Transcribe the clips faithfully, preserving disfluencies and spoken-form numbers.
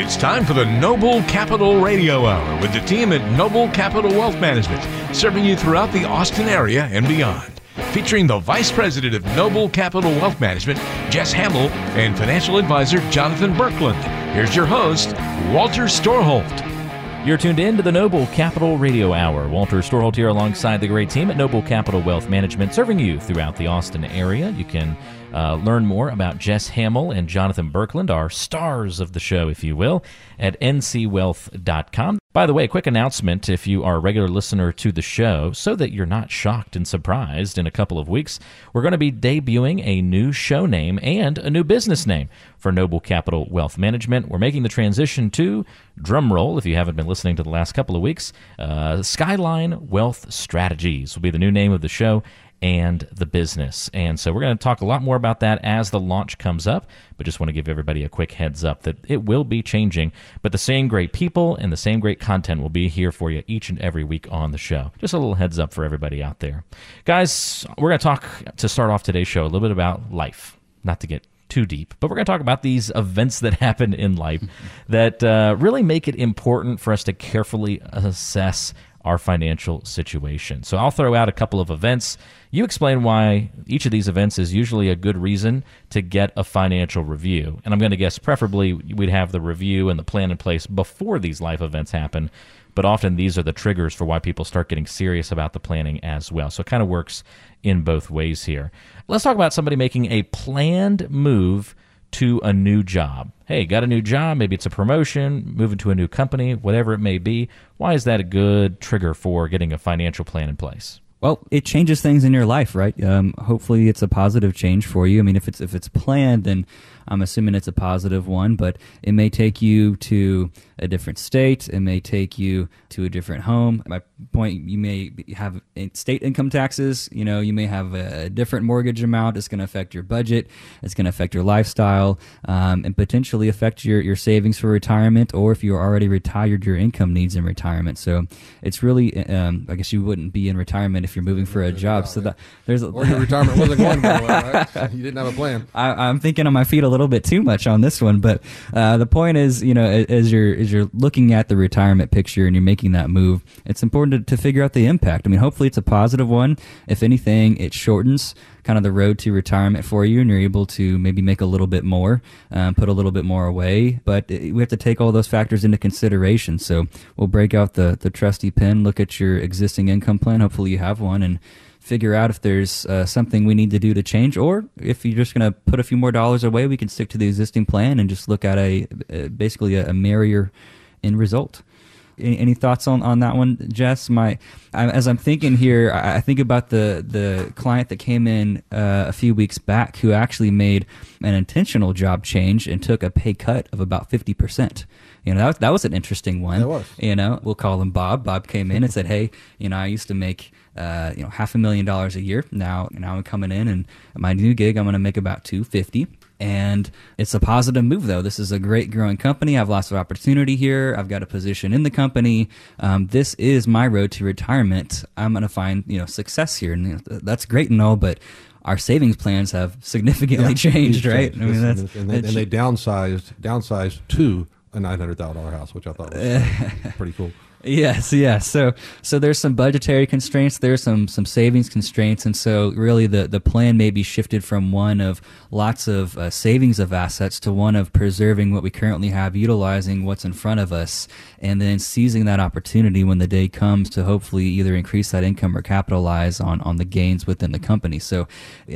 It's time for the Noble Capital Radio Hour with the team at Noble Capital Wealth Management, serving you throughout the Austin area and beyond. Featuring the Vice President of Noble Capital Wealth Management, Jess Hamill, and Financial Advisor Jonathan Berkland. Here's your host, Walter Storholt. You're tuned in to the Noble Capital Radio Hour. Walter Storholt here alongside the great team at Noble Capital Wealth Management, serving you throughout the Austin area. You can uh, learn more about Jess Hamill and Jonathan Berkland, our stars of the show, if you will, at N C wealth dot com. By the way, a quick announcement if you are a regular listener to the show, so that you're not shocked and surprised in a couple of weeks, we're going to be debuting a new show name and a new business name for Noble Capital Wealth Management. We're making the transition to, drumroll if you haven't been listening to the last couple of weeks, uh, Skyline Wealth Strategies will be the new name of the show and the business. And so we're going to talk a lot more about that as the launch comes up, but just want to give everybody a quick heads up that it will be changing, but the same great people and the same great content will be here for you each and every week on the show. Just a little heads up for everybody out there. Guys, we're going to talk, to start off today's show, a little bit about life, not to get too deep, but we're going to talk about these events that happen in life that uh, really make it important for us to carefully assess our financial situation. So I'll throw out a couple of events. You explain why each of these events is usually a good reason to get a financial review. And I'm going to guess preferably we'd have the review and the plan in place before these life events happen. But often these are the triggers for why people start getting serious about the planning as well. So it kind of works in both ways here. Let's talk about somebody making a planned move to a new job. Hey, got a new job, maybe it's a promotion, moving to a new company, whatever it may be. Why is that a good trigger for getting a financial plan in place? Well, it changes things in your life, right? Um, hopefully it's a positive change for you. I mean, if it's if it's planned, then I'm assuming it's a positive one, but it may take you to a different state. It may take you to a different home. At my point, you may have state income taxes. You know, you may have a different mortgage amount. It's going to affect your budget. It's going to affect your lifestyle, um, and potentially affect your, your savings for retirement, or if you're already retired, your income needs in retirement. So it's really, um, I guess you wouldn't be in retirement if you're moving for a job. So that there's a, or your retirement wasn't going very well, right? You didn't have a plan. I, I'm thinking on my feet a little little bit too much on this one, but uh, the point is, you know, as you're as you're looking at the retirement picture and you're making that move, it's important to, to figure out the impact. I mean, hopefully it's a positive one. If anything, it shortens kind of the road to retirement for you, and you're able to maybe make a little bit more, um, put a little bit more away. But it, we have to take all those factors into consideration. So we'll break out the the trusty pen, look at your existing income plan. Hopefully you have one, and figure out if there's uh, something we need to do to change, or if you're just going to put a few more dollars away, we can stick to the existing plan and just look at a, a basically a, a merrier end result. Any, any thoughts on, on that one, Jess? My, I, as I'm thinking here, I, I think about the, the client that came in uh, a few weeks back who actually made an intentional job change and took a pay cut of about fifty percent. You know, that was, that was an interesting one. That was. You know, we'll call him Bob. Bob came in and said, hey, you know, I used to make Uh, you know, half a million dollars a year. Now, now I'm coming in, and at my new gig, I'm going to make about two fifty. And it's a positive move, though. This is a great growing company. I have lots of opportunity here. I've got a position in the company. Um, this is my road to retirement. I'm going to find, you know, success here, and you know, that's great and all, but our savings plans have significantly yeah, changed, right? Changed. I mean, that's, and, they, and they downsized, downsized to a nine hundred thousand dollars house, which I thought was pretty cool. Yes, yes. So, so there's some budgetary constraints. There's some some savings constraints, and so really the the plan may be shifted from one of lots of uh, savings of assets to one of preserving what we currently have, utilizing what's in front of us, and then seizing that opportunity when the day comes to hopefully either increase that income or capitalize on on the gains within the company. So,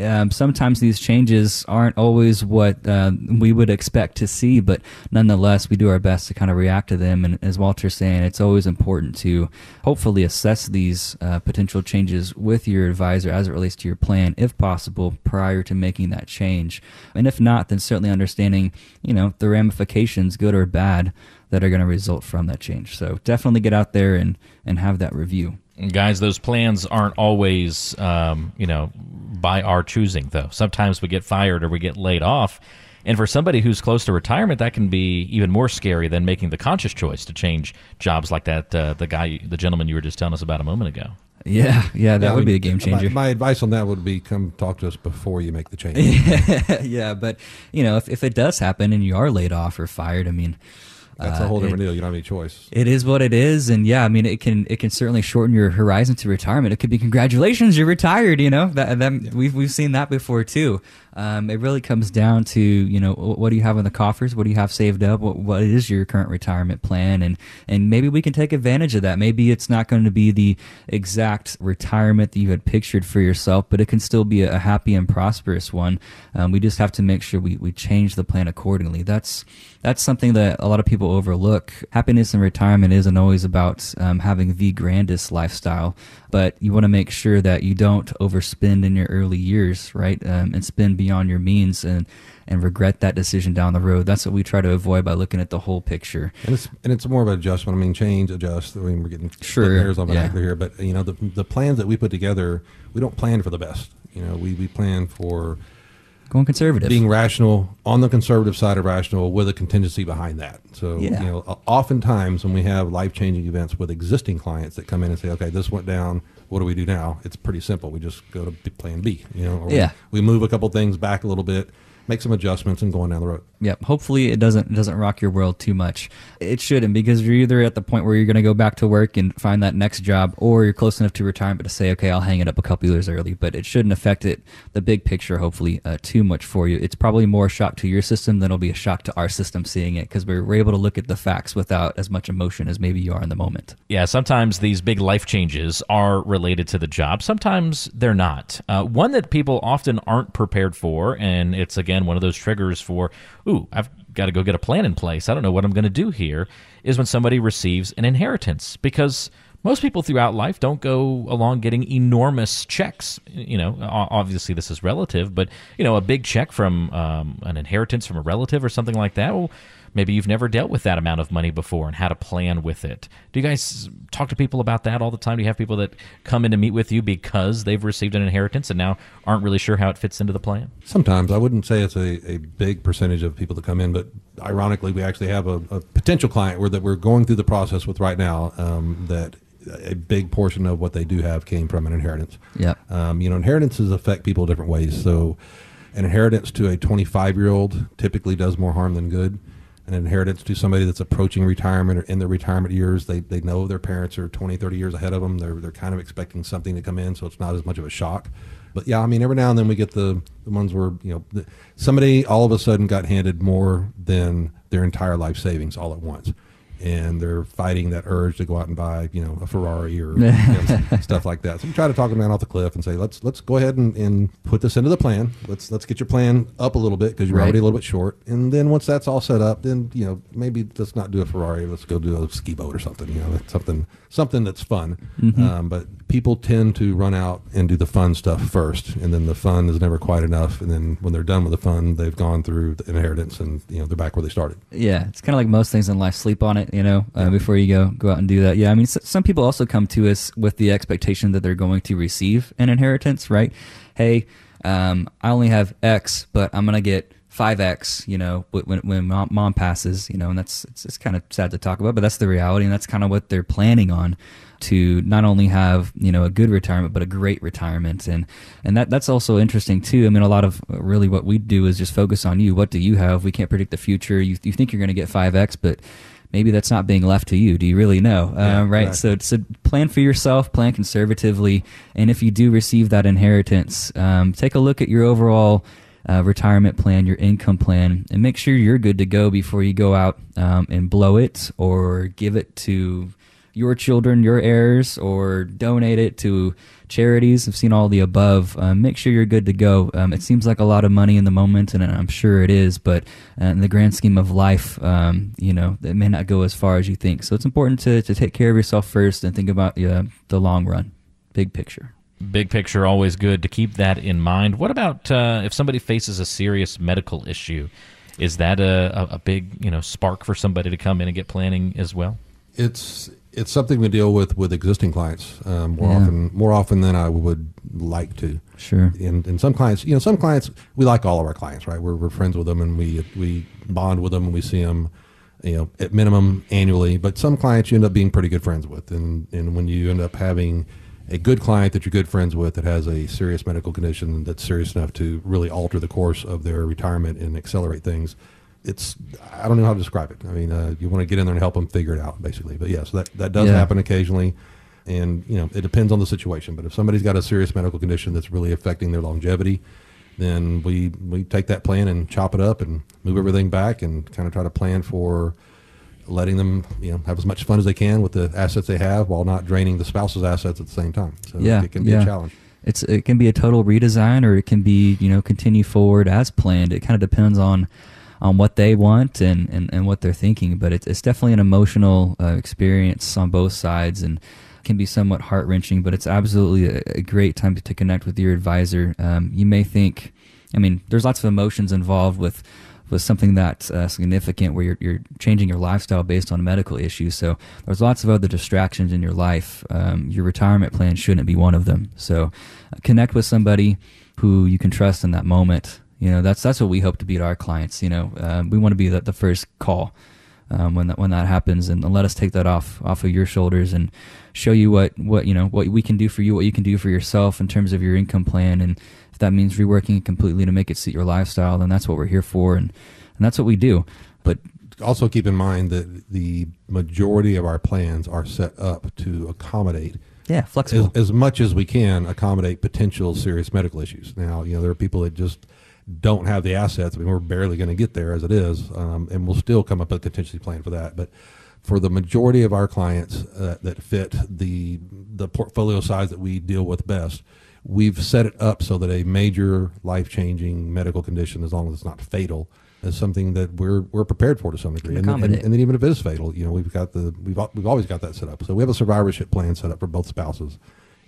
um, sometimes these changes aren't always what uh, we would expect to see, but nonetheless, we do our best to kind of react to them. And as Walter's saying, it's always important to hopefully assess these uh, potential changes with your advisor as it relates to your plan, if possible, prior to making that change. And if not, then certainly understanding, you know, the ramifications, good or bad, that are going to result from that change. So definitely get out there and, and have that review. Guys, those plans aren't always, um, you know, by our choosing, though. Sometimes we get fired or we get laid off. And for somebody who's close to retirement, that can be even more scary than making the conscious choice to change jobs like that, uh, the guy, the gentleman you were just telling us about a moment ago. Yeah, yeah, that yeah, would we, be a game changer. My, my advice on that would be come talk to us before you make the change. Yeah, but, you know, if, if it does happen and you are laid off or fired, I mean... That's a whole different uh, deal. You don't have any choice. It is what it is, and yeah, I mean, it can it can certainly shorten your horizon to retirement. It could be congratulations, you're retired. You know that, that yeah. we've we've seen that before too. Um, it really comes down to you know what do you have in the coffers, what do you have saved up, what what is your current retirement plan, and and maybe we can take advantage of that. Maybe it's not going to be the exact retirement that you had pictured for yourself, but it can still be a, a happy and prosperous one. Um, we just have to make sure we we change the plan accordingly. That's that's something that a lot of people overlook. Happiness in retirement isn't always about um, having the grandest lifestyle, but you want to make sure that you don't overspend in your early years, right? Um, and spend beyond your means and and regret that decision down the road. That's what we try to avoid by looking at the whole picture. And it's and it's more of an adjustment. I mean, change, adjust. I mean, we're getting sure hairs off an yeah. anchor here, but you know, the the plans that we put together, we don't plan for the best. You know, we we plan for going conservative, being rational, on the conservative side of rational, with a contingency behind that. So, yeah. you know, oftentimes when we have life-changing events with existing clients that come in and say, "Okay, this went down. What do we do now?" It's pretty simple. We just go to Plan B. You know, or yeah. we, we move a couple things back a little bit, make some adjustments, and going down the road. Yep. Hopefully, it doesn't it doesn't rock your world too much. It shouldn't, because you're either at the point where you're going to go back to work and find that next job, or you're close enough to retirement to say, "Okay, I'll hang it up a couple years early." But it shouldn't affect it the big picture. Hopefully, uh, too much for you. It's probably more a shock to your system than it'll be a shock to our system seeing it, because we're, we're able to look at the facts without as much emotion as maybe you are in the moment. Yeah. Sometimes these big life changes are related to the job. Sometimes they're not. Uh, one that people often aren't prepared for, and it's again one of those triggers for, ooh, I've got to go get a plan in place, I don't know what I'm going to do here, is when somebody receives an inheritance, because most people throughout life don't go along getting enormous checks. You know, obviously this is relative, but you know, a big check from um, an inheritance from a relative or something like that. Well, maybe you've never dealt with that amount of money before and had a plan with it. Do you guys talk to people about that all the time? Do you have people that come in to meet with you because they've received an inheritance and now aren't really sure how it fits into the plan? Sometimes. I wouldn't say it's a, a big percentage of people that come in, but ironically, we actually have a, a potential client where that we're going through the process with right now um, that a big portion of what they do have came from an inheritance. Yeah. Um, you know, inheritances affect people different ways. So an inheritance to a twenty-five-year-old typically does more harm than good. An inheritance to somebody that's approaching retirement or in their retirement years, they they know their parents are twenty, thirty years ahead of them. They're, they're kind of expecting something to come in, so it's not as much of a shock. But yeah, I mean, every now and then we get the, the ones where, you know, the, somebody all of a sudden got handed more than their entire life savings all at once. And they're fighting that urge to go out and buy, you know, a Ferrari or you know, stuff like that. So we try to talk them down off the cliff and say, let's let's go ahead and, and put this into the plan. Let's let's get your plan up a little bit, because you're right. already a little bit short. And then once that's all set up, then you know maybe let's not do a Ferrari. Let's go do a ski boat or something. You know, something something that's fun. Mm-hmm. Um, but people tend to run out and do the fun stuff first, and then the fun is never quite enough. And then when they're done with the fun, they've gone through the inheritance, and you know they're back where they started. Yeah, it's kind of like most things in life. Sleep on it. You know, uh, before you go go out and do that. Yeah, I mean, so, some people also come to us with the expectation that they're going to receive an inheritance, right? Hey, um, I only have X, but I'm going to get five X, you know, when when mom, mom passes, you know, and that's it's, it's kind of sad to talk about, but that's the reality, and that's kind of what they're planning on, to not only have, you know, a good retirement, but a great retirement. And, and that, that's also interesting too. I mean, a lot of really what we do is just focus on you. What do you have? We can't predict the future. You, you think you're going to get five X, but maybe that's not being left to you. Do you really know? Yeah, uh, right. Exactly. So, so plan for yourself, plan conservatively. And if you do receive that inheritance, um, take a look at your overall uh, retirement plan, your income plan, and make sure you're good to go before you go out um, and blow it, or give it to your children, your heirs, or donate it to charities. I've seen all the above. Uh, make sure you're good to go. Um, it seems like a lot of money in the moment, and I'm sure it is, but uh, in the grand scheme of life, um, you know, it may not go as far as you think. So it's important to, to take care of yourself first and think about uh, the long run, big picture. Big picture, always good to keep that in mind. What about uh, if somebody faces a serious medical issue? Is that a, a big, you know, spark for somebody to come in and get planning as well? It's... It's something we deal with with existing clients um, more yeah. often, more often than I would like to. Sure. And and some clients, you know, some clients we like all of our clients, right? We're we're friends with them, and we we bond with them, and we see them, you know, at minimum annually. But some clients you end up being pretty good friends with, and and when you end up having a good client that you're good friends with that has a serious medical condition that's serious enough to really alter the course of their retirement and accelerate things, it's, I don't know how to describe it. I mean, uh, you want to get in there and help them figure it out, basically. But yeah, so that, that does yeah. happen occasionally. And, you know, it depends on the situation. But if somebody's got a serious medical condition that's really affecting their longevity, then we, we take that plan and chop it up and move everything back and kind of try to plan for letting them, you know, have as much fun as they can with the assets they have while not draining the spouse's assets at the same time. So yeah, it can be yeah. a challenge. It's, it can be a total redesign, or it can be, you know, continue forward as planned. It kind of depends on on what they want and, and, and what they're thinking. But it's, it's definitely an emotional uh, experience on both sides, and can be somewhat heart-wrenching, but it's absolutely a, a great time to, to connect with your advisor. Um, you may think, I mean, there's lots of emotions involved with with something that's uh, significant, where you're, you're changing your lifestyle based on a medical issue. So there's lots of other distractions in your life. Um, your retirement plan shouldn't be one of them. So uh, connect with somebody who you can trust in that moment. You know, that's that's what we hope to be to our clients. You know, um, we want to be the, the first call. Um, when that when that happens, and let us take that off off of your shoulders and show you what what you know what we can do for you, what you can do for yourself in terms of your income plan. And if that means reworking it completely to make it suit your lifestyle, then that's what we're here for, and and that's what we do. But also keep in mind that the majority of our plans are set up to accommodate yeah flexible as, as much as we can accommodate potential serious medical issues. Now, you know, there are people that just don't have the assets. I mean, we're barely going to get there as it is, um, and we'll still come up with a contingency plan for that. But for the majority of our clients uh, that fit the the portfolio size that we deal with best, we've set it up so that a major life-changing medical condition, as long as it's not fatal, is something that we're we're prepared for to some degree. And, and, and then even if it is fatal, you know, we've got the we've we've always got that set up. So we have a survivorship plan set up for both spouses,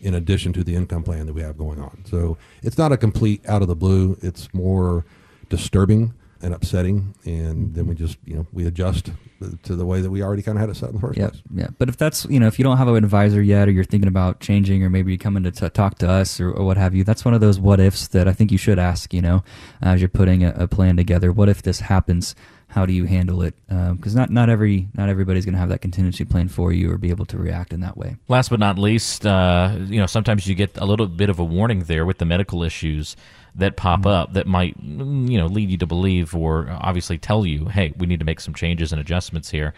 in addition to the income plan that we have going on. So it's not a complete out of the blue. It's more disturbing and upsetting, and then we just, you know, we adjust to the way that we already kind of had it set in the first yep, place. Yeah, but if that's, you know, if you don't have an advisor yet, or you're thinking about changing, or maybe you're coming to t- talk to us, or, or what have you, that's one of those what ifs that I think you should ask, you know, as you're putting a, a plan together. What if this happens? How do you handle it? Because um, not not every not everybody's going to have that contingency plan for you or be able to react in that way. Last but not least, uh, you know, sometimes you get a little bit of a warning there with the medical issues that pop mm-hmm. up that might, you know, lead you to believe, or obviously tell you, hey, we need to make some changes and adjustments here.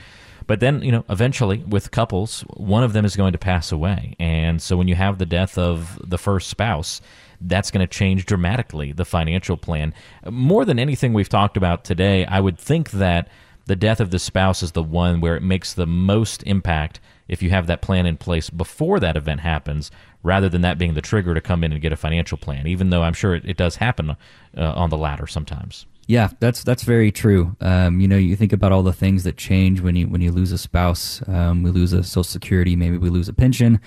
But then, you know, eventually with couples, one of them is going to pass away. And so when you have the death of the first spouse, that's going to change dramatically the financial plan. More than anything we've talked about today, I would think that the death of the spouse is the one where it makes the most impact if you have that plan in place before that event happens, rather than that being the trigger to come in and get a financial plan, even though I'm sure it, it does happen uh, on the latter sometimes. Yeah, that's that's very true. Um, you know, you think about all the things that change when you when you lose a spouse. Um, we lose a Social Security, maybe we lose a pension.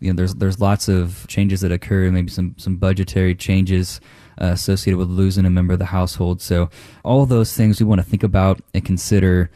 You know, there's there's lots of changes that occur, maybe some some budgetary changes uh, associated with losing a member of the household. So all those things we want to think about and consider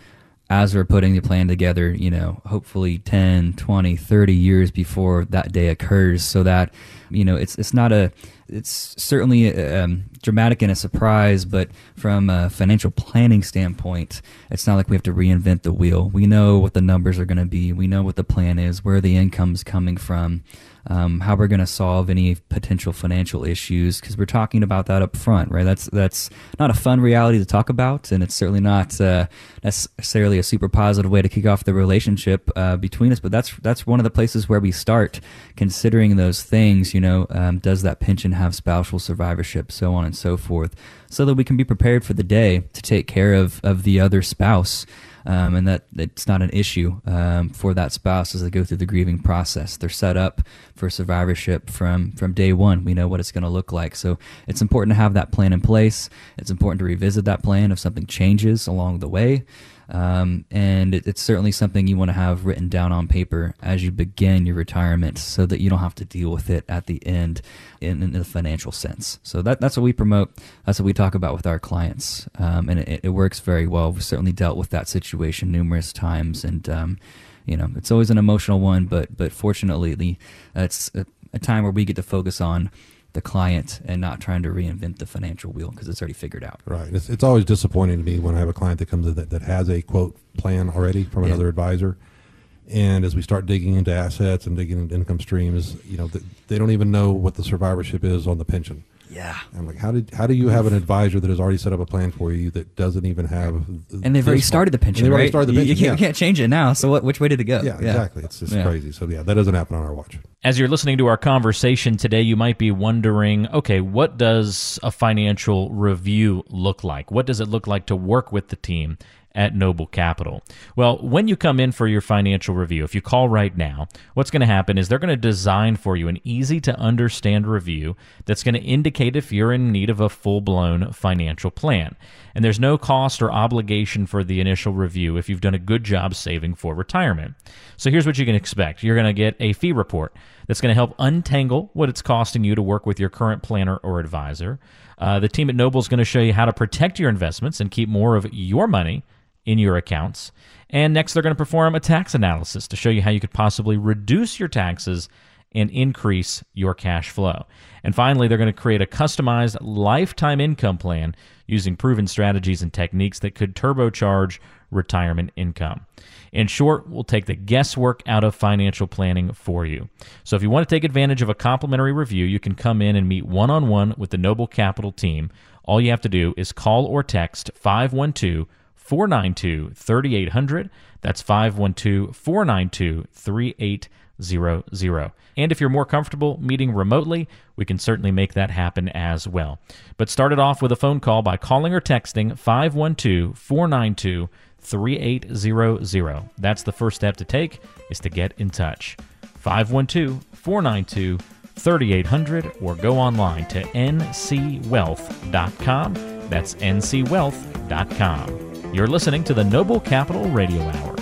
as we're putting the plan together, you know, hopefully ten, twenty, thirty years before that day occurs, so that, you know, it's it's not a, it's certainly a, um, dramatic and a surprise, but from a financial planning standpoint, it's not like we have to reinvent the wheel. We know what the numbers are going to be. We know what the plan is, where the income's coming from, um, how we're going to solve any potential financial issues, because we're talking about that up front, right? That's that's not a fun reality to talk about, and it's certainly not uh, necessarily a super positive way to kick off the relationship uh, between us, but that's that's one of the places where we start considering those things, you know, um, does that pension have spousal survivorship, so on and so forth, so that we can be prepared for the day to take care of, of the other spouse, um, and that it's not an issue um, for that spouse as they go through the grieving process. They're set up for survivorship from, from day one. We know what it's going to look like. So it's important to have that plan in place. It's important to revisit that plan if something changes along the way. Um, and it, it's certainly something you want to have written down on paper as you begin your retirement, so that you don't have to deal with it at the end in, in the financial sense. So that, that's what we promote. That's what we talk about with our clients. Um, and it, it works very well. We've certainly dealt with that situation numerous times, and, um, you know, it's always an emotional one, but, but fortunately the, uh, it's a, a time where we get to focus on the client and not trying to reinvent the financial wheel, because it's already figured out. Right. It's, it's always disappointing to me when I have a client that comes in that, that has a, quote, plan already from yeah. another advisor. And as we start digging into assets and digging into income streams, you know, the, they don't even know what the survivorship is on the pension. Yeah. I'm like, how did how do you have an advisor that has already set up a plan for you that doesn't even have? And they've already started the pension, right? Started the pension. You, you, can't, yeah. you can't change it now. So what? Which way did it go? Yeah, yeah. exactly. It's just yeah. crazy. So yeah, that doesn't happen on our watch. As you're listening to our conversation today, you might be wondering, okay, what does a financial review look like? What does it look like to work with the team at Noble Capital? Well, when you come in for your financial review, if you call right now, what's going to happen is they're going to design for you an easy-to-understand review that's going to indicate if you're in need of a full-blown financial plan. And there's no cost or obligation for the initial review if you've done a good job saving for retirement. So here's what you can expect. You're going to get a fee report that's going to help untangle what it's costing you to work with your current planner or advisor. Uh, the team at Noble is going to show you how to protect your investments and keep more of your money in your accounts. And next, they're going to perform a tax analysis to show you how you could possibly reduce your taxes and increase your cash flow. And finally, they're going to create a customized lifetime income plan using proven strategies and techniques that could turbocharge retirement income. In short, we'll take the guesswork out of financial planning for you. So if you want to take advantage of a complimentary review, you can come in and meet one-on-one with the Noble Capital team. All you have to do is call or text five one two, four nine two, three eight zero zero. That's five one two, four nine two, three eight zero zero. And if you're more comfortable meeting remotely, we can certainly make that happen as well. But start it off with a phone call by calling or texting five one two, four nine two, three eight zero zero. That's the first step to take, is to get in touch. five one two, four nine two, three eight zero zero, or go online to N C wealth dot com. That's N C wealth dot com. You're listening to the Noble Capital Radio Hour.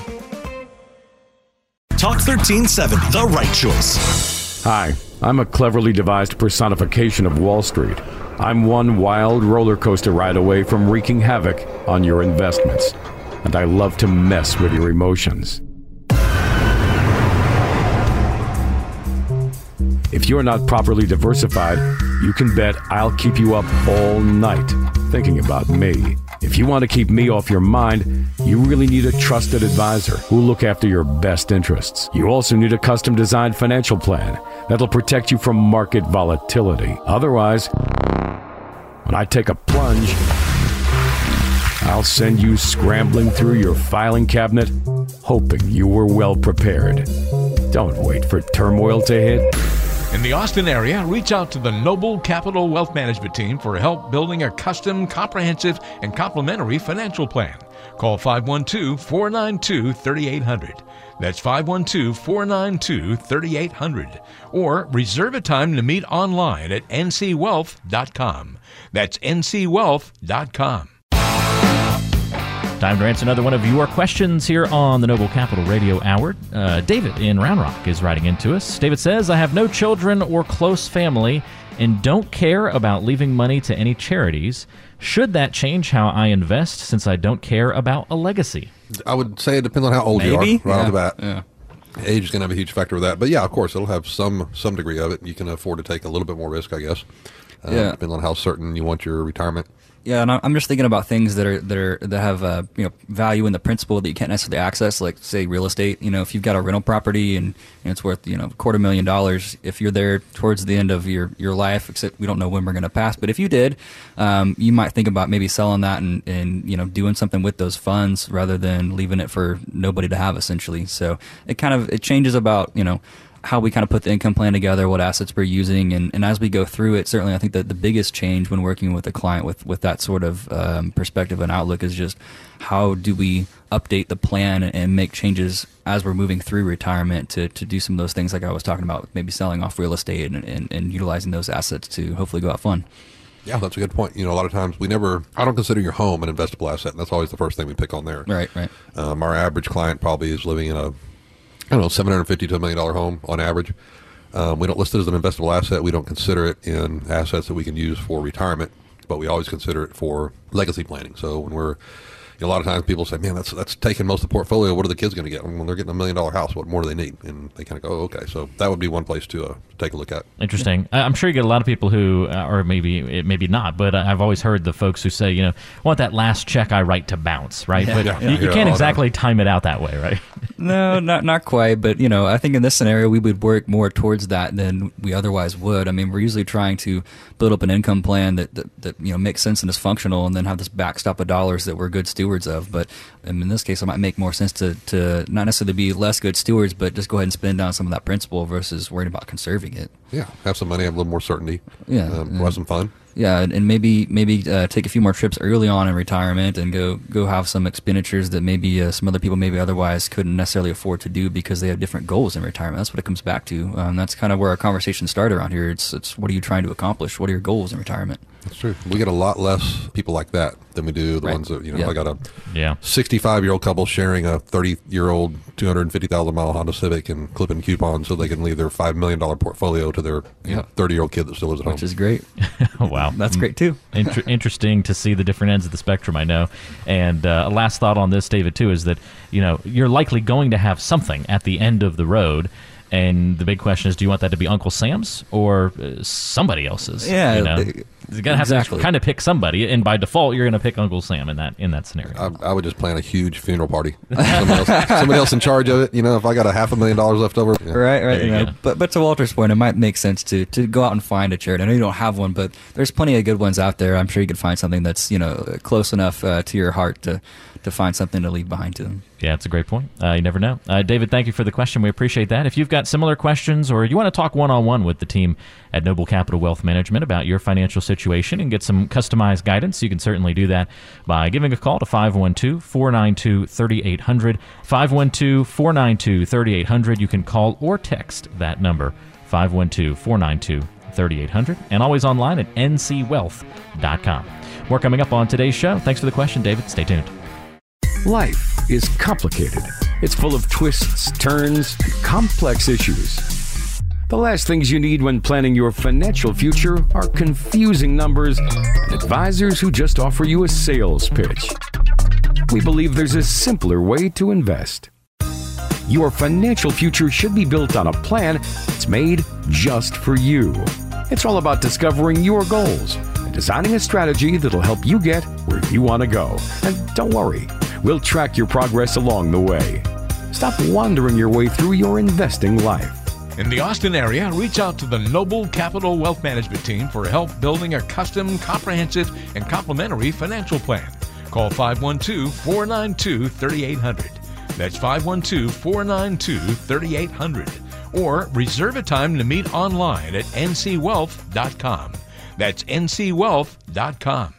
Talk thirteen seventy, the right choice. Hi, I'm a cleverly devised personification of Wall Street. I'm one wild roller coaster ride away from wreaking havoc on your investments. And I love to mess with your emotions. If you're not properly diversified, you can bet I'll keep you up all night thinking about me. If you want to keep me off your mind, you really need a trusted advisor who will look after your best interests. You also need a custom-designed financial plan that'll protect you from market volatility. Otherwise, when I take a plunge, I'll send you scrambling through your filing cabinet, hoping you were well prepared. Don't wait for turmoil to hit. In the Austin area, reach out to the Noble Capital Wealth Management team for help building a custom, comprehensive, and complimentary financial plan. Call five one two, four nine two, three eight zero zero. That's five one two, four nine two, three eight zero zero. Or reserve a time to meet online at N C wealth dot com. That's N C wealth dot com. Time to answer another one of your questions here on the Noble Capital Radio Hour. Uh, David in Round Rock is writing into us. David says, I have no children or close family and don't care about leaving money to any charities. Should that change how I invest since I don't care about a legacy? I would say it depends on how old Maybe? you are right yeah. off the bat. Yeah. Age is going to have a huge factor with that. But yeah, of course, it'll have some some degree of it. You can afford to take a little bit more risk, I guess, uh, yeah. depending on how certain you want your retirement. Yeah, and I'm just thinking about things that are that are that have uh, you know value in the principal that you can't necessarily access, like say real estate. You know, if you've got a rental property and, and it's worth you know a quarter million dollars, if you're there towards the end of your, your life, except we don't know when we're going to pass, but if you did, um, you might think about maybe selling that and, and you know doing something with those funds rather than leaving it for nobody to have essentially. So it kind of it changes about you know. how we kind of put the income plan together, what assets we're using, and, and as we go through it, certainly I think that the biggest change when working with a client with, with that sort of um, perspective and outlook is just how do we update the plan and make changes as we're moving through retirement to, to do some of those things like I was talking about, maybe selling off real estate and, and, and utilizing those assets to hopefully go have fun. Yeah, that's a good point. You know, a lot of times we never, I don't consider your home an investable asset, and that's always the first thing we pick on there. Right, right. Um, our average client probably is living in a, I don't know, seven hundred fifty to a million dollar home on average. Um, we don't list it as an investable asset. We don't consider it in assets that we can use for retirement, but we always consider it for legacy planning. So when we're, you know, a lot of times people say, man, that's that's taking most of the portfolio. What are the kids going to get? And when they're getting a million dollar house, what more do they need? And they kind of go, oh, okay. So that would be one place to, uh, to take a look at. Interesting. I'm sure you get a lot of people who, uh, or maybe it maybe not, but I've always heard the folks who say, you know, I want that last check I write to bounce, right? Yeah. But yeah. You, yeah. you can't exactly time it out that way, right? No, not not quite. But, you know, I think in this scenario, we would work more towards that than we otherwise would. I mean, we're usually trying to build up an income plan that, that, that you know, makes sense and is functional, and then have this backstop of dollars that we're good stewards of. But um, in this case, it might make more sense to, to not necessarily be less good stewards, but just go ahead and spend down some of that principal versus worrying about conserving it. Yeah, have some money, have a little more certainty. Yeah. Um, have some fun. Yeah, and, and maybe maybe uh, take a few more trips early on in retirement, and go go have some expenditures that maybe uh, some other people maybe otherwise couldn't necessarily afford to do because they have different goals in retirement. That's what it comes back to. Um, that's kind of where our conversation started around here. It's it's what are you trying to accomplish? What are your goals in retirement? That's true. We get a lot less people like that than we do the right. ones that, you know, yeah. I got a yeah. sixty-five-year-old couple sharing a thirty-year-old two hundred fifty thousand mile Honda Civic and clipping coupons so they can leave their five million dollars portfolio to their yeah. thirty-year-old kid that still lives at Which home. Which is great. Wow. That's great, too. Inter- interesting to see the different ends of the spectrum, I know. And uh, last thought on this, David, too, is that, you know, you're likely going to have something at the end of the road. And the big question is, do you want that to be Uncle Sam's or somebody else's? Yeah, you know? You're gonna have exactly. to kind of pick somebody, and by default, you're gonna pick Uncle Sam in that in that scenario. I, I would just plan a huge funeral party. Somebody else, somebody else in charge of it. You know, if I got a half a million dollars left over, yeah. right, right. You know, you but but to Walter's point, it might make sense to to go out and find a charity. I know you don't have one, but there's plenty of good ones out there. I'm sure you could find something that's, you know, close enough uh, to your heart to to find something to leave behind to them. Yeah, that's a great point. Uh, you never know. Uh, David, thank you for the question. We appreciate that. If you've got similar questions, or you want to talk one-on-one with the team at Noble Capital Wealth Management about your financial situation and get some customized guidance, you can certainly do that by giving a call to five one two, four nine two, three eight zero zero, five one two, four nine two, three eight zero zero. You can call or text that number, five one two, four nine two, three eight zero zero, and always online at n c wealth dot com. More coming up on today's show. Thanks for the question, David. Stay tuned. Life is complicated. It's full of twists, turns, and complex issues. The last things you need when planning your financial future are confusing numbers and advisors who just offer you a sales pitch. We believe there's a simpler way to invest. Your financial future should be built on a plan that's made just for you. It's all about discovering your goals and designing a strategy that'll help you get where you want to go. And don't worry, we'll track your progress along the way. Stop wandering your way through your investing life. In the Austin area, reach out to the Noble Capital Wealth Management team for help building a custom, comprehensive, and complimentary financial plan. Call five one two, four nine two, three eight zero zero. That's five one two, four nine two, three eight zero zero. Or reserve a time to meet online at n c wealth dot com. That's n c wealth dot com.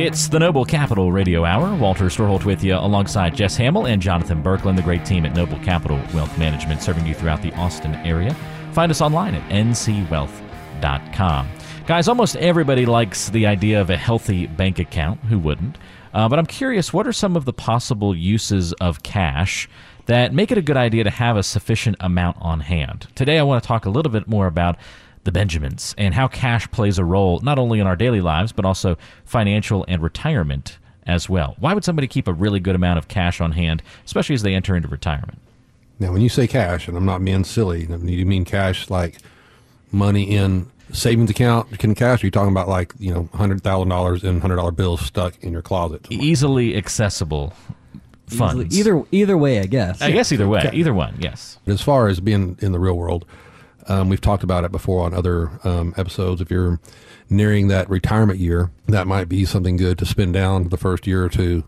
It's the Noble Capital Radio Hour. Walter Storholt with you alongside Jess Hamill and Jonathan Berkland, the great team at Noble Capital Wealth Management, serving you throughout the Austin area. Find us online at n c wealth dot com. Guys, almost everybody likes the idea of a healthy bank account. Who wouldn't? Uh, but I'm curious, what are some of the possible uses of cash that make it a good idea to have a sufficient amount on hand? Today, I want to talk a little bit more about the Benjamins and how cash plays a role not only in our daily lives, but also financial and retirement as well. Why would somebody keep a really good amount of cash on hand, especially as they enter into retirement? Now, when you say cash, and I'm not being silly, you mean cash like money in savings account can cash? Or you're talking about like, you know, one hundred thousand dollars in one hundred dollar bills stuck in your closet somewhere. Easily accessible funds. Easily, either, either way, I guess. I yeah. guess either way. Okay. Either one, yes. As far as being in the real world, Um, we've talked about it before on other um, episodes. If you're nearing that retirement year, that might be something good to spend down the first year or two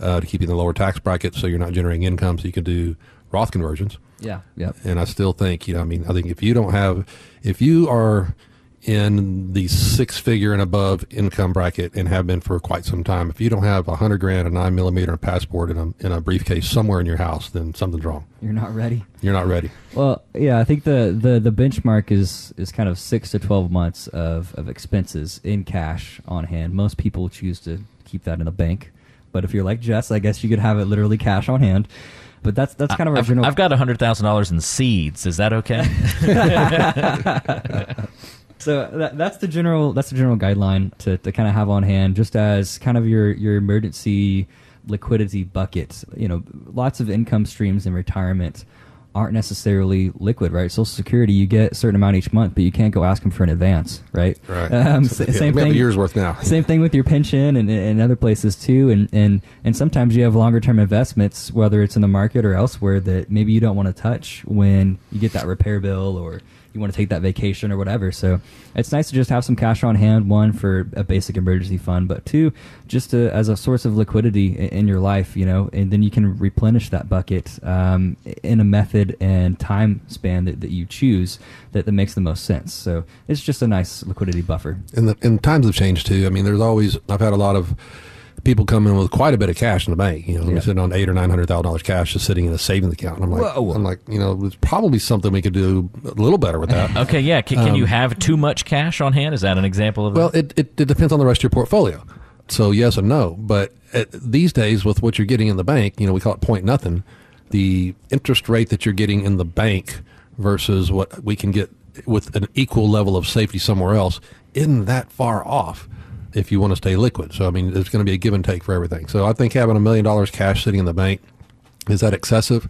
uh, to keep you in the lower tax bracket so you're not generating income, so you can do Roth conversions. Yeah, yeah. And I still think, you know, I mean, I think if you don't have, if you are in the six-figure and above income bracket and have been for quite some time, if you don't have a hundred grand, a nine millimeter, a passport, and a, in a briefcase somewhere in your house, then something's wrong. You're not ready. You're not ready. Well, yeah, I think the, the, the benchmark is is kind of six to twelve months of, of expenses in cash on hand. Most people choose to keep that in a bank, but if you're like Jess, I guess you could have it literally cash on hand. But that's that's kind of our I've, general. I've got a hundred thousand dollars in seeds. Is that okay? So that, that's the general that's the general guideline to, to kind of have on hand, just as kind of your, your emergency liquidity bucket. You know, lots of income streams in retirement aren't necessarily liquid, right? Social Security, you get a certain amount each month, but you can't go ask them for an advance, right? Right. Um, so, yeah, same we thing. Have a year's worth now. Same thing with your pension and, and other places too. And, and and sometimes you have longer term investments, whether it's in the market or elsewhere, that maybe you don't want to touch when you get that repair bill or you want to take that vacation or whatever. So it's nice to just have some cash on hand, one, for a basic emergency fund, but two, just to, as a source of liquidity in, in your life, you know, and then you can replenish that bucket um, in a method and time span that, that you choose that, that makes the most sense. So it's just a nice liquidity buffer. And, the, and times have changed too. I mean, there's always, I've had a lot of people come in with quite a bit of cash in the bank. You know, they're yeah. sitting on eight or nine hundred thousand dollars cash just sitting in a savings account. And I'm like, Whoa. I'm like, you know, there's probably something we could do a little better with that. Okay, yeah. Can, um, can you have too much cash on hand? Is that an example of? Well, it, it it depends on the rest of your portfolio. So yes and no. But at, these days, with what you're getting in the bank, you know, we call it point nothing. The interest rate that you're getting in the bank versus what we can get with an equal level of safety somewhere else isn't that far off, if you want to stay liquid. So, I mean, there's going to be a give and take for everything. So I think having a million dollars cash sitting in the bank, is that excessive?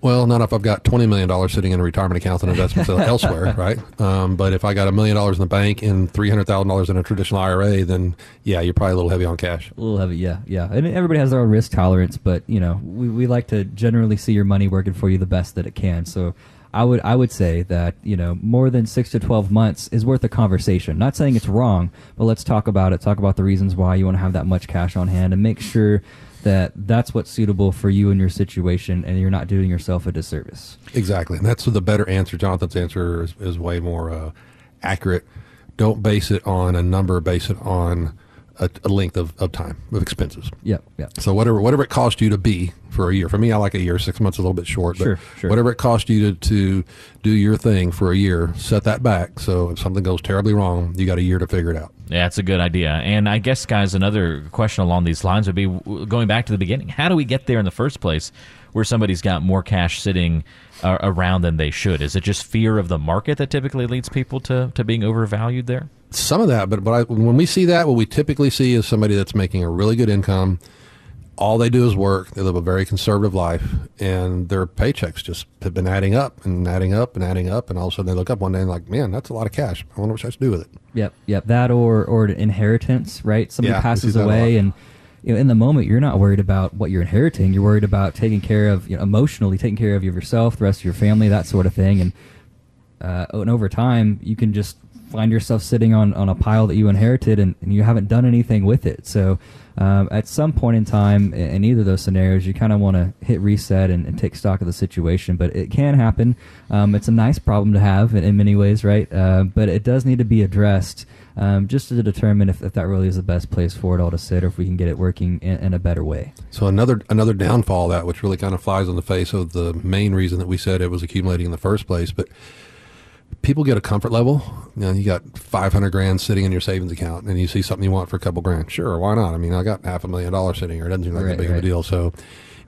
Well, not if I've got twenty million dollars sitting in a retirement account and investments elsewhere, right? Um, but if I got a million dollars in the bank and three hundred thousand dollars in a traditional I R A, then yeah, you're probably a little heavy on cash. A little heavy, yeah, yeah. And everybody has their own risk tolerance, but, you know, we, we like to generally see your money working for you the best that it can. So I would I would say that, you know, more than six to twelve months is worth a conversation. Not saying it's wrong, but let's talk about it. Talk about the reasons why you want to have that much cash on hand and make sure that that's what's suitable for you and your situation and you're not doing yourself a disservice. Exactly. And that's the better answer. Jonathan's answer is, is way more uh, accurate. Don't base it on a number. Base it on a, a length of, of time, of expenses. Yeah, yeah. So whatever whatever it cost you to be for a year. For me, I like a year. Six months is a little bit short. But sure, sure. Whatever it cost you to, to do your thing for a year, set that back. So if something goes terribly wrong, you got a year to figure it out. Yeah, that's a good idea. And I guess, guys, another question along these lines would be going back to the beginning. How do we get there in the first place where somebody's got more cash sitting uh, around than they should? Is it just fear of the market that typically leads people to, to being overvalued there? Some of that, but, but I, when we see that, what we typically see is somebody that's making a really good income. All they do is work. They live a very conservative life, and their paychecks just have been adding up and adding up and adding up, and all of a sudden they look up one day and like, man, that's a lot of cash. I wonder what I should do with it. Yep, yep. That or or inheritance, right? Somebody yeah, passes away, and you know, in the moment, you're not worried about what you're inheriting. You're worried about taking care of, you know, emotionally taking care of yourself, the rest of your family, that sort of thing. And uh, and over time, you can just find yourself sitting on, on a pile that you inherited and, and you haven't done anything with it. So um, at some point in time, in either of those scenarios, you kind of want to hit reset and, and take stock of the situation. But it can happen. Um, it's a nice problem to have in, in many ways, right? Uh, but it does need to be addressed um, just to determine if, if that really is the best place for it all to sit or if we can get it working in, in a better way. So another another downfall of that, which really kind of flies in the face of the main reason that we said it was accumulating in the first place, but people get a comfort level. You know, you got five hundred grand sitting in your savings account and you see something you want for a couple grand. Sure, why not? I mean, I got half a million dollars sitting here. It doesn't seem like right, that big right. of a deal. So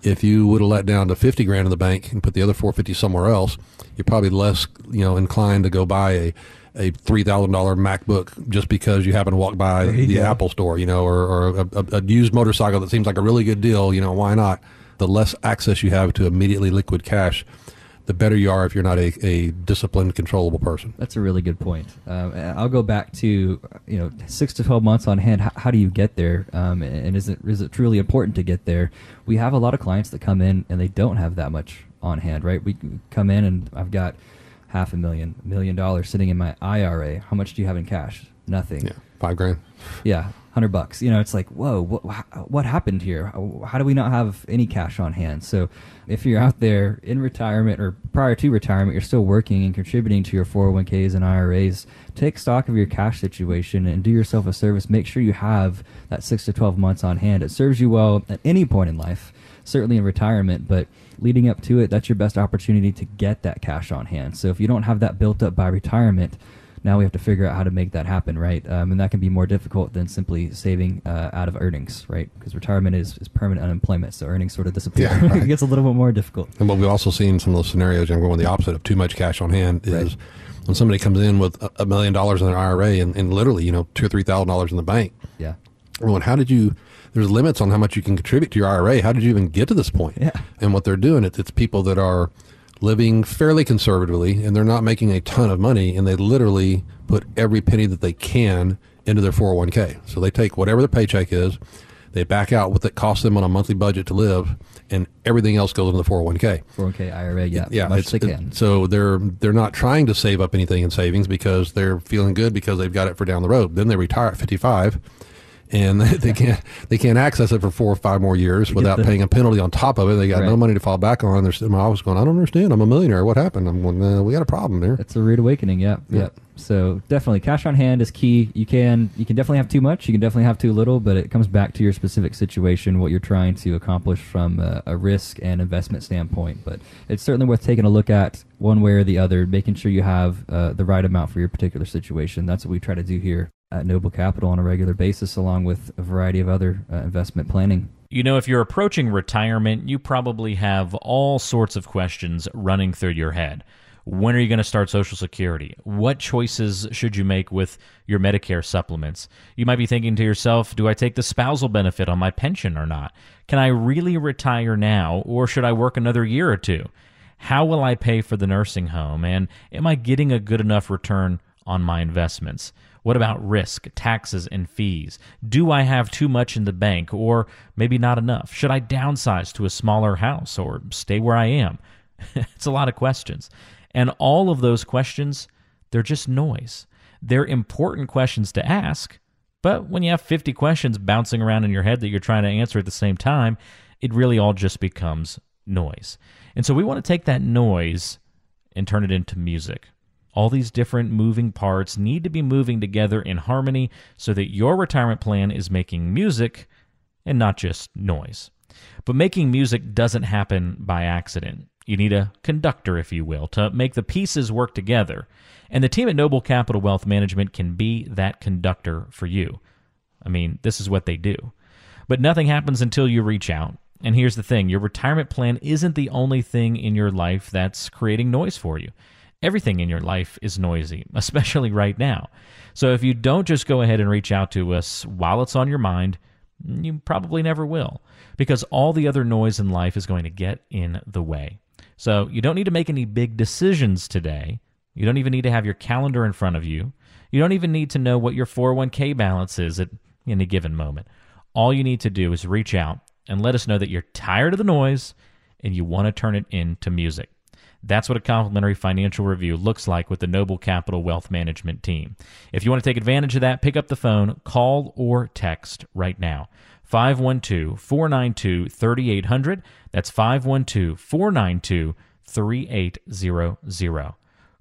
if you would have let down to fifty grand in the bank and put the other four fifty somewhere else, you're probably less, you know, inclined to go buy a, a three thousand dollar MacBook just because you happen to walk by the go. Apple store, you know, or, or a, a used motorcycle that seems like a really good deal. You know, why not? The less access you have to immediately liquid cash, the better you are if you're not a, a disciplined, controllable person. That's a really good point. Um, I'll go back to, you know, six to twelve months on hand. How, how do you get there? Um, and is it is it truly important to get there? We have a lot of clients that come in and they don't have that much on hand, right? We come in and I've got half a million, million dollars sitting in my I R A. How much do you have in cash? Nothing. Yeah, five grand. Yeah, hundred bucks. You know, it's like, whoa, what, what happened here? How do we not have any cash on hand? So if you're out there in retirement or prior to retirement, you're still working and contributing to your four oh one K's and I R As, take stock of your cash situation and do yourself a service. Make sure you have that six to twelve months on hand. It serves you well at any point in life, certainly in retirement, but leading up to it, that's your best opportunity to get that cash on hand. So if you don't have that built up by retirement, now we have to figure out how to make that happen, right? Um, and that can be more difficult than simply saving uh, out of earnings, right? Because retirement is, is permanent unemployment, so earnings sort of disappear. Yeah, right. It gets a little bit more difficult. And what we've also seen in some of those scenarios, and we're going the opposite of too much cash on hand, is right. when somebody comes in with a million dollars in their I R A and, and literally, you know, two or three thousand dollars in the bank. Yeah. Everyone, how did you? There's limits on how much you can contribute to your I R A. How did you even get to this point? Yeah. And what they're doing, it, it's people that are living fairly conservatively, and they're not making a ton of money, and they literally put every penny that they can into their four oh one k. So they take whatever their paycheck is, they back out what it costs them on a monthly budget to live, and everything else goes into the four oh one k. four oh one k, I R A, yeah, it, yeah much as they can. It, so they're, they're not trying to save up anything in savings because they're feeling good because they've got it for down the road. Then they retire at fifty-five, and they, they can't they can't access it for four or five more years without the, paying a penalty on top of it. They got right. no money to fall back on. They're sitting in my office going, I don't understand. I'm a millionaire. What happened? I'm going, uh, we got a problem there. That's a rude awakening, yeah. yeah. yeah. So definitely cash on hand is key. You can you can definitely have too much. You can definitely have too little, but it comes back to your specific situation, what you're trying to accomplish from a, a risk and investment standpoint. But it's certainly worth taking a look at one way or the other, making sure you have uh, the right amount for your particular situation. That's what we try to do here at Noble Capital on a regular basis, along with a variety of other uh, investment planning. You know, if you're approaching retirement, you probably have all sorts of questions running through your head. When are you going to start Social Security? What choices should you make with your Medicare supplements? You might be thinking to yourself, do I take the spousal benefit on my pension or not? Can I really retire now, or should I work another year or two? How will I pay for the nursing home? And am I getting a good enough return on my investments? What about risk, taxes, and fees? Do I have too much in the bank, or maybe not enough? Should I downsize to a smaller house or stay where I am? It's a lot of questions. And all of those questions, they're just noise. They're important questions to ask, but when you have fifty questions bouncing around in your head that you're trying to answer at the same time, it really all just becomes noise. And so we want to take that noise and turn it into music. All these different moving parts need to be moving together in harmony so that your retirement plan is making music and not just noise. But making music doesn't happen by accident. You need a conductor, if you will, to make the pieces work together. And the team at Noble Capital Wealth Management can be that conductor for you. I mean, this is what they do. But nothing happens until you reach out. And here's the thing, your retirement plan isn't the only thing in your life that's creating noise for you. Everything in your life is noisy, especially right now. So if you don't just go ahead and reach out to us while it's on your mind, you probably never will, because all the other noise in life is going to get in the way. So you don't need to make any big decisions today. You don't even need to have your calendar in front of you. You don't even need to know what your four oh one k balance is at any given moment. All you need to do is reach out and let us know that you're tired of the noise and you want to turn it into music. That's what a complimentary financial review looks like with the Noble Capital Wealth Management team. If you want to take advantage of that, pick up the phone, call, or text right now. five one two, four nine two, three eight zero zero. That's five one two, four nine two, three eight zero zero.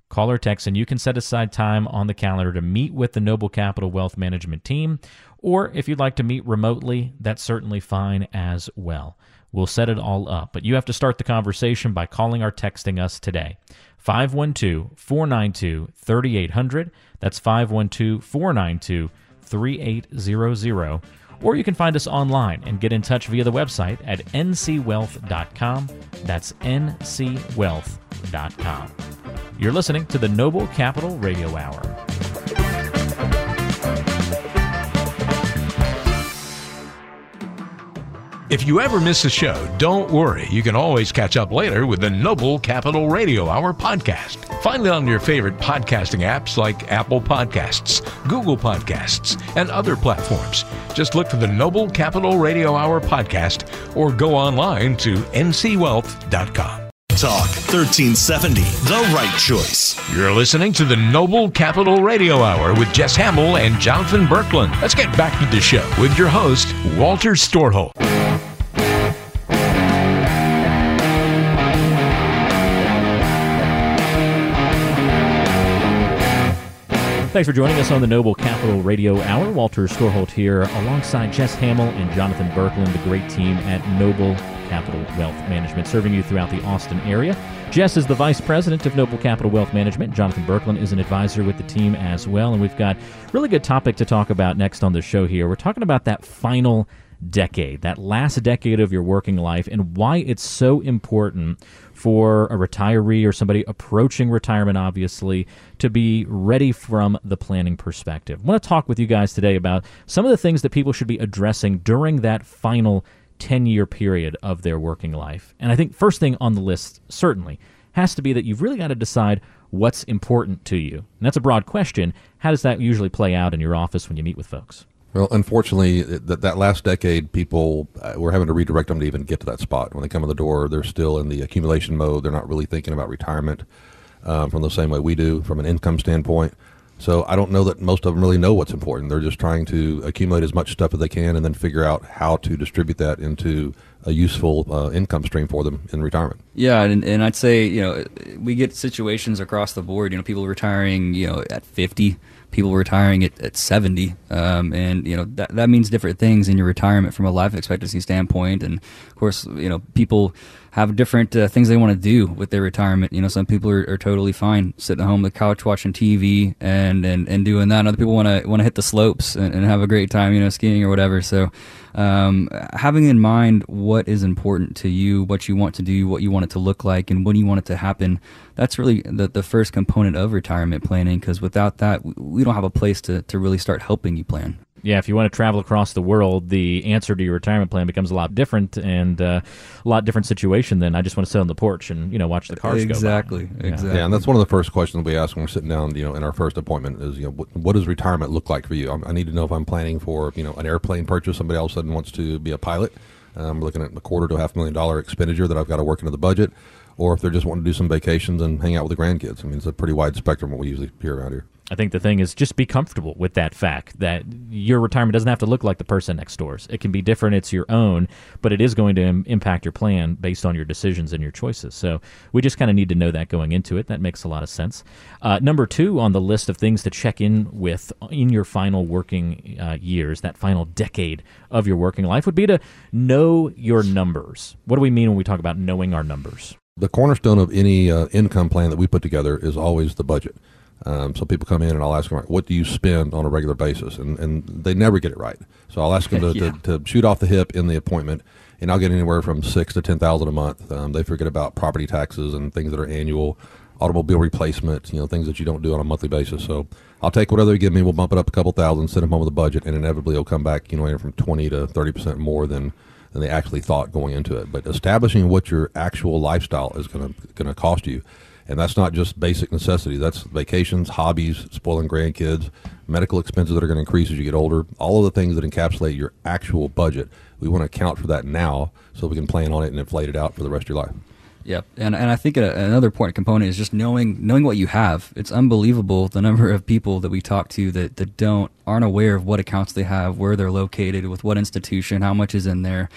Call or text, and you can set aside time on the calendar to meet with the Noble Capital Wealth Management team. Or if you'd like to meet remotely, that's certainly fine as well. We'll set it all up, but you have to start the conversation by calling or texting us today. five one two, four nine two, three eight zero zero. That's five one two, four nine two, three eight zero zero. Or you can find us online and get in touch via the website at n c wealth dot com. That's n c wealth dot com. You're listening to the Noble Capital Radio Hour. If you ever miss a show, don't worry. You can always catch up later with the Noble Capital Radio Hour podcast. Find it on your favorite podcasting apps like Apple Podcasts, Google Podcasts, and other platforms. Just look for the Noble Capital Radio Hour podcast or go online to n c wealth dot com. Talk thirteen seventy, the right choice. You're listening to the Noble Capital Radio Hour with Jess Hamill and Jonathan Berkland. Let's get back to the show with your host, Walter Storholt. Thanks for joining us on the Noble Capital Radio Hour. Walter Storholt here alongside Jess Hamill and Jonathan Berkland, the great team at Noble Capital Wealth Management, serving you throughout the Austin area. Jess is the vice president of Noble Capital Wealth Management. Jonathan Berkland is an advisor with the team as well. And we've got a really good topic to talk about next on the show here. We're talking about that final decade, that last decade of your working life, and why it's so important for a retiree or somebody approaching retirement, obviously, to be ready from the planning perspective. I want to talk with you guys today about some of the things that people should be addressing during that final ten-year period of their working life. And I think first thing on the list, certainly, has to be that you've really got to decide what's important to you. And that's a broad question. How does that usually play out in your office when you meet with folks? Well, unfortunately, that, that last decade, people, uh, we're having to redirect them to even get to that spot. When they come in the door, they're still in the accumulation mode. They're not really thinking about retirement um, from the same way we do from an income standpoint. So I don't know that most of them really know what's important. They're just trying to accumulate as much stuff as they can and then figure out how to distribute that into a useful uh, income stream for them in retirement. Yeah, and, and I'd say, you know, we get situations across the board, you know, people retiring, you know, at fifty, people retiring at, at seventy, um, and, you know, that, that means different things in your retirement from a life expectancy standpoint. And, of course, you know, people have different uh, things they want to do with their retirement. You know, some people are, are totally fine sitting at home on the couch watching T V and, and, and doing that. And other people want to want to hit the slopes and, and have a great time, you know, skiing or whatever. So um, having in mind what is important to you, what you want to do, what you want it to look like, and when you want it to happen, that's really the, the first component of retirement planning, because without that, we don't have a place to, to really start helping you plan. Yeah, if you want to travel across the world, the answer to your retirement plan becomes a lot different and uh, a lot different situation than I just want to sit on the porch and, you know, watch the cars exactly, go by. Exactly, exactly. Yeah, and that's one of the first questions we ask when we're sitting down, you know, in our first appointment is, you know, what, what does retirement look like for you? I, I need to know if I'm planning for, you know, an airplane purchase. Somebody all of a sudden wants to be a pilot. I'm looking at a quarter to a half million dollar expenditure that I've got to work into the budget. Or if they're just wanting to do some vacations and hang out with the grandkids. I mean, it's a pretty wide spectrum what we usually hear around here. I think the thing is just be comfortable with that fact that your retirement doesn't have to look like the person next door's. It can be different. It's your own, but it is going to im- impact your plan based on your decisions and your choices. So we just kind of need to know that going into it. That makes a lot of sense. Uh, number two on the list of things to check in with in your final working uh, years, that final decade of your working life, would be to know your numbers. What do we mean when we talk about knowing our numbers? The cornerstone of any uh, income plan that we put together is always the budget. Um, so people come in and I'll ask them, what do you spend on a regular basis? And, and they never get it right. So I'll ask them to, yeah. to, to shoot off the hip in the appointment, and I'll get anywhere from six to ten thousand dollars a month. Um, they forget about property taxes and things that are annual, automobile replacements, you know, things that you don't do on a monthly basis. So I'll take whatever they give me. We'll bump it up a couple thousand, send them home with a budget, and inevitably it'll come back, you know, anywhere from twenty to thirty percent more than than they actually thought going into it. But establishing what your actual lifestyle is going to going to cost you. And that's not just basic necessities. That's vacations, hobbies, spoiling grandkids, medical expenses that are going to increase as you get older. All of the things that encapsulate your actual budget, we want to account for that now so we can plan on it and inflate it out for the rest of your life. Yep, and and I think another important component is just knowing knowing what you have. It's unbelievable the number of people that we talk to that, that don't aren't aware of what accounts they have, where they're located, with what institution, how much is in there.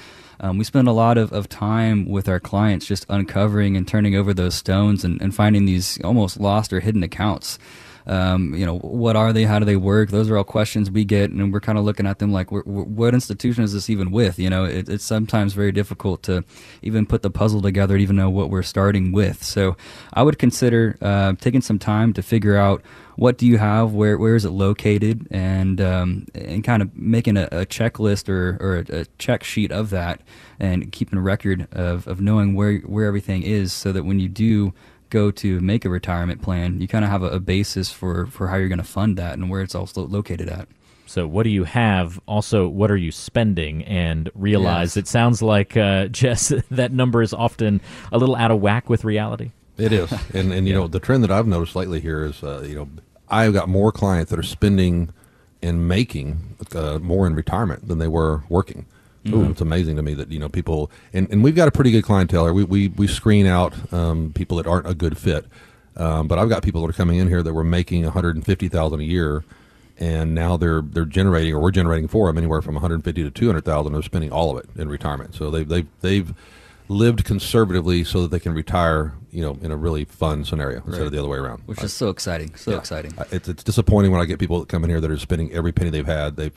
Um, we spend a lot of, of time with our clients just uncovering and turning over those stones and, and finding these almost lost or hidden accounts. Um, you know, what are they? How do they work? Those are all questions we get, and we're kind of looking at them like, we're, we're, what institution is this even with? You know, it, it's sometimes very difficult to even put the puzzle together to even know what we're starting with. So I would consider uh, taking some time to figure out what do you have, where where is it located, and um, and kind of making a, a checklist or, or a, a check sheet of that and keeping a record of, of knowing where, where everything is so that when you do go to make a retirement plan, you kind of have a, a basis for, for how you're going to fund that and where it's also located at. So what do you have? Also, what are you spending? And realize yes. It sounds like, uh, Jess, that number is often a little out of whack with reality. It is. And, and you yeah. know, the trend that I've noticed lately here is, uh, you know, I've got more clients that are spending and making uh, more in retirement than they were working. Ooh, mm-hmm. It's amazing to me that, you know, people, and, and we've got a pretty good clientele. We we, we screen out um, people that aren't a good fit. Um, but I've got people that are coming in here that were making one hundred fifty thousand dollars a year, and now they're they're generating, or we're generating for them, anywhere from one hundred fifty thousand to two hundred thousand dollars. They're spending all of it in retirement. So they've, they've, they've lived conservatively so that they can retire, you know, in a really fun scenario right. instead of the other way around. Which like, is so exciting, so yeah. exciting. It's, it's disappointing when I get people that come in here that are spending every penny they've had. They've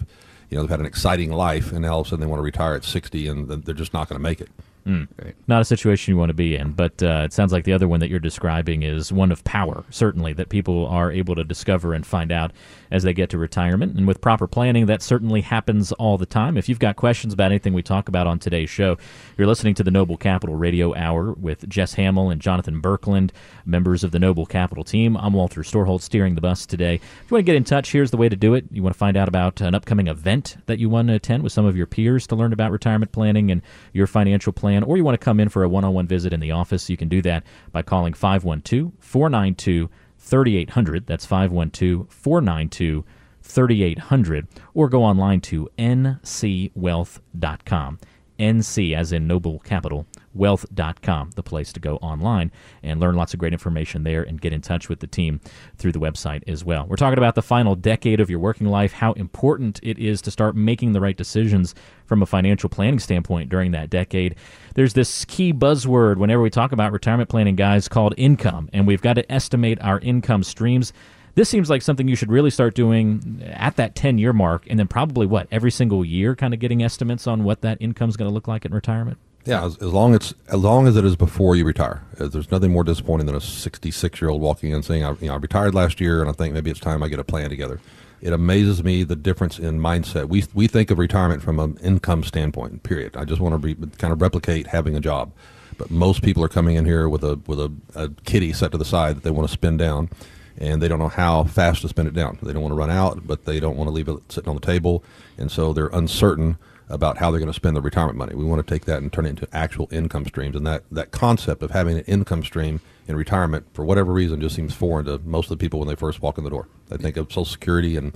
You know, they've had an exciting life, and now all of a sudden they want to retire at sixty, and they're just not going to make it. Mm. Right. Not a situation you want to be in, but uh, it sounds like the other one that you're describing is one of power, certainly, that people are able to discover and find out as they get to retirement. And with proper planning, that certainly happens all the time. If you've got questions about anything we talk about on today's show, you're listening to the Noble Capital Radio Hour with Jess Hamill and Jonathan Berkland, members of the Noble Capital team. I'm Walter Storholt, steering the bus today. If you want to get in touch, here's the way to do it. You want to find out about an upcoming event that you want to attend with some of your peers to learn about retirement planning and your financial planning. plan, or you want to come in for a one-on-one visit in the office, you can do that by calling five one two, four nine two, three eight zero zero. That's five one two, four nine two, three eight zero zero. Or go online to N C wealth dot com. N C as in Noble Capital, wealth dot com, the place to go online and learn lots of great information there and get in touch with the team through the website as well. We're talking about the final decade of your working life, how important it is to start making the right decisions from a financial planning standpoint during that decade. There's this key buzzword whenever we talk about retirement planning, guys, called income, and we've got to estimate our income streams. This seems like something you should really start doing at that ten-year mark, and then probably, what, every single year kind of getting estimates on what that income is going to look like in retirement? Yeah, as, as long as as long as it is before you retire. There's nothing more disappointing than a sixty-six-year-old walking in saying, I, you know, I retired last year, and I think maybe it's time I get a plan together. It amazes me the difference in mindset. We we think of retirement from an income standpoint, period. I just want to re, kind of replicate having a job. But most people are coming in here with a with a, a kitty set to the side that they want to spin down, and they don't know how fast to spin it down. They don't want to run out, but they don't want to leave it sitting on the table, and so they're uncertain about how they're going to spend their retirement money. We want to take that and turn it into actual income streams, and that, that concept of having an income stream in retirement, for whatever reason, just seems foreign to most of the people when they first walk in the door. They think of Social Security, and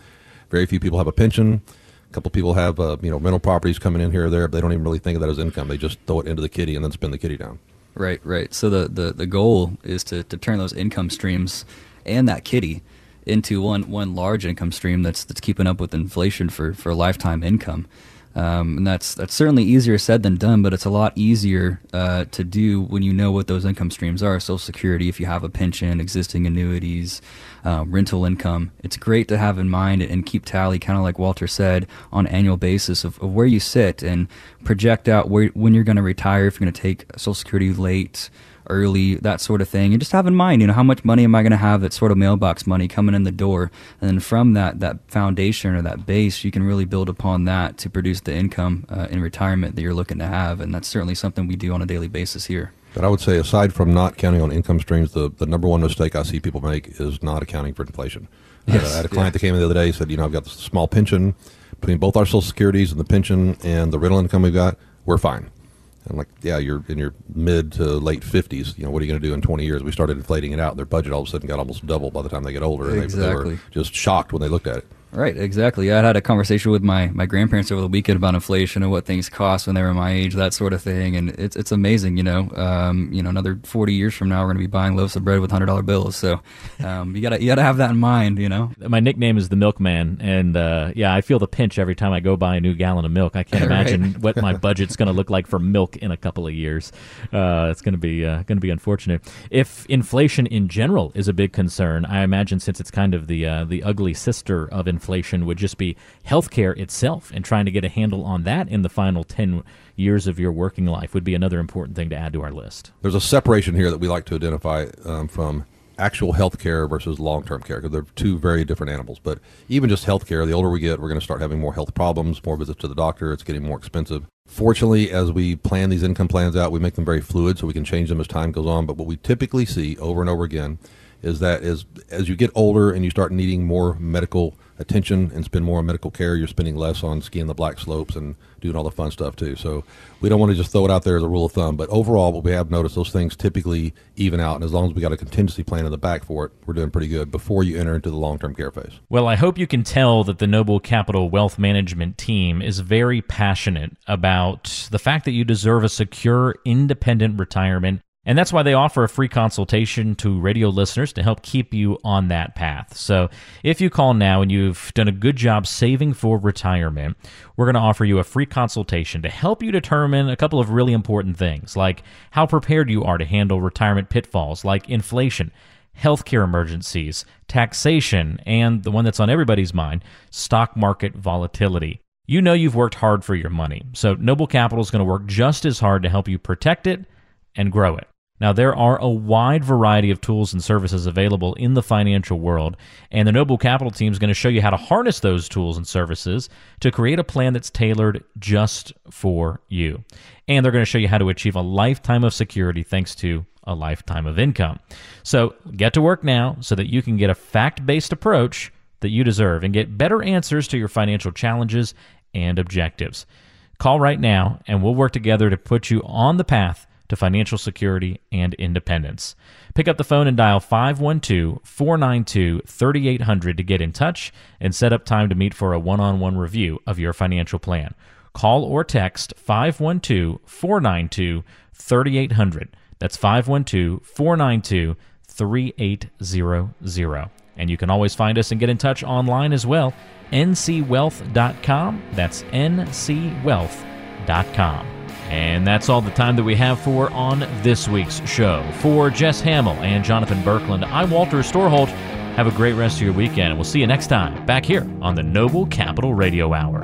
very few people have a pension. A couple people have uh, you know, rental properties coming in here or there, but they don't even really think of that as income. They just throw it into the kitty and then spin the kitty down. Right, right. So the, the, the goal is to, to turn those income streams and that kitty into one one large income stream that's that's keeping up with inflation for for lifetime income, um, and that's that's certainly easier said than done. But it's a lot easier uh, to do when you know what those income streams are. Social Security, if you have a pension, existing annuities, uh, rental income. It's great to have in mind and keep tally, kind of like Walter said, on an annual basis of, of where you sit and project out where when you're going to retire. If you're going to take Social Security late, early, that sort of thing, and just have in mind, you know, how much money am I going to have that's sort of mailbox money coming in the door, and then from that that foundation or that base, you can really build upon that to produce the income uh, in retirement that you're looking to have, and that's certainly something we do on a daily basis here. But I would say, aside from not counting on income streams, the, the number one mistake I see people make is not accounting for inflation. Yes, uh, I had a client yeah. that came in the other day, said, you know, I've got this small pension, between both our Social Securities and the pension and the rental income we've got, we're fine. I'm like, yeah, you're in your mid to late fifties. You know, what are you going to do in twenty years? We started inflating it out. Their budget all of a sudden got almost double by the time they get older. And exactly. They, they were just shocked when they looked at it. Right, exactly. I had a conversation with my, my grandparents over the weekend about inflation and what things cost when they were my age, that sort of thing. And it's it's amazing, you know. Um, you know, another forty years from now, we're going to be buying loaves of bread with one hundred dollar bills. So um, you got you gotta have that in mind, you know. My nickname is the Milkman, and uh, yeah, I feel the pinch every time I go buy a new gallon of milk. I can't imagine right? what my budget's going to look like for milk in a couple of years. Uh, it's going to be uh, going to be unfortunate. If inflation in general is a big concern, I imagine since it's kind of the uh, the ugly sister of inflation, Inflation would just be healthcare itself, and trying to get a handle on that in the final ten years of your working life would be another important thing to add to our list. There's a separation here that we like to identify um, from actual healthcare versus long-term care, because they're two very different animals. But even just healthcare, the older we get, we're going to start having more health problems, more visits to the doctor. It's getting more expensive. Fortunately, as we plan these income plans out, we make them very fluid, so we can change them as time goes on. But what we typically see over and over again is that as, as you get older and you start needing more medical attention and spend more on medical care, you're spending less on skiing the black slopes and doing all the fun stuff too. So we don't want to just throw it out there as a rule of thumb, but overall what we have noticed, those things typically even out, and as long as we got a contingency plan in the back for it, we're doing pretty good before you enter into the long-term care phase. Well, I hope you can tell that the Noble Capital Wealth Management team is very passionate about the fact that you deserve a secure, independent retirement. And that's why they offer a free consultation to radio listeners to help keep you on that path. So if you call now and you've done a good job saving for retirement, we're going to offer you a free consultation to help you determine a couple of really important things, like how prepared you are to handle retirement pitfalls like inflation, healthcare emergencies, taxation, and the one that's on everybody's mind, stock market volatility. You know you've worked hard for your money, so Noble Capital is going to work just as hard to help you protect it and grow it. Now, there are a wide variety of tools and services available in the financial world, and the Noble Capital team is going to show you how to harness those tools and services to create a plan that's tailored just for you. And they're going to show you how to achieve a lifetime of security thanks to a lifetime of income. So get to work now so that you can get a fact-based approach that you deserve and get better answers to your financial challenges and objectives. Call right now, and we'll work together to put you on the path to financial security and independence. Pick up the phone and dial five one two, four nine two, three eight zero zero to get in touch and set up time to meet for a one-on-one review of your financial plan. Call or text five one two, four nine two, three eight zero zero. That's five one two, four nine two, three eight zero zero. And you can always find us and get in touch online as well, n c wealth dot com. That's n c wealth dot com. And that's all the time that we have for on this week's show. For Jess Hamill and Jonathan Berkland, I'm Walter Storholt. Have a great rest of your weekend. We'll see you next time back here on the Noble Capital Radio Hour.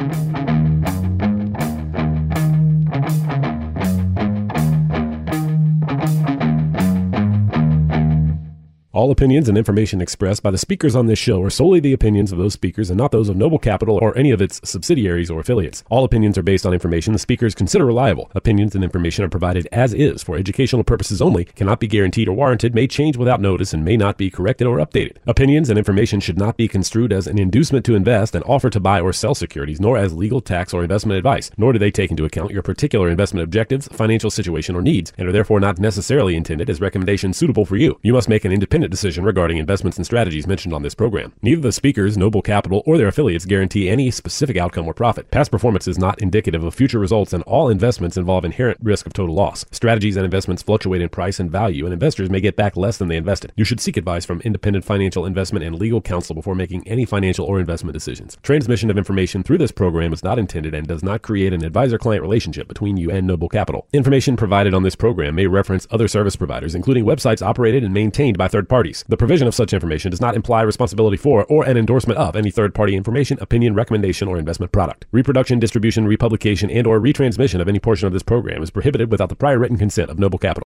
All opinions and information expressed by the speakers on this show are solely the opinions of those speakers and not those of Noble Capital or any of its subsidiaries or affiliates. All opinions are based on information the speakers consider reliable. Opinions and information are provided as is for educational purposes only, cannot be guaranteed or warranted, may change without notice, and may not be corrected or updated. Opinions and information should not be construed as an inducement to invest, an offer to buy or sell securities, nor as legal, tax, or investment advice, nor do they take into account your particular investment objectives, financial situation, or needs, and are therefore not necessarily intended as recommendations suitable for you. You must make an independent decision regarding investments and strategies mentioned on this program. Neither the speakers, Noble Capital, or their affiliates guarantee any specific outcome or profit. Past performance is not indicative of future results, and all investments involve inherent risk of total loss. Strategies and investments fluctuate in price and value, and investors may get back less than they invested. You should seek advice from independent financial, investment, and legal counsel before making any financial or investment decisions. Transmission of information through this program is not intended and does not create an advisor-client relationship between you and Noble Capital. Information provided on this program may reference other service providers, including websites operated and maintained by third parties. The provision of such information does not imply responsibility for or an endorsement of any third-party information, opinion, recommendation, or investment product. Reproduction, distribution, republication, and or retransmission of any portion of this program is prohibited without the prior written consent of Noble Capital.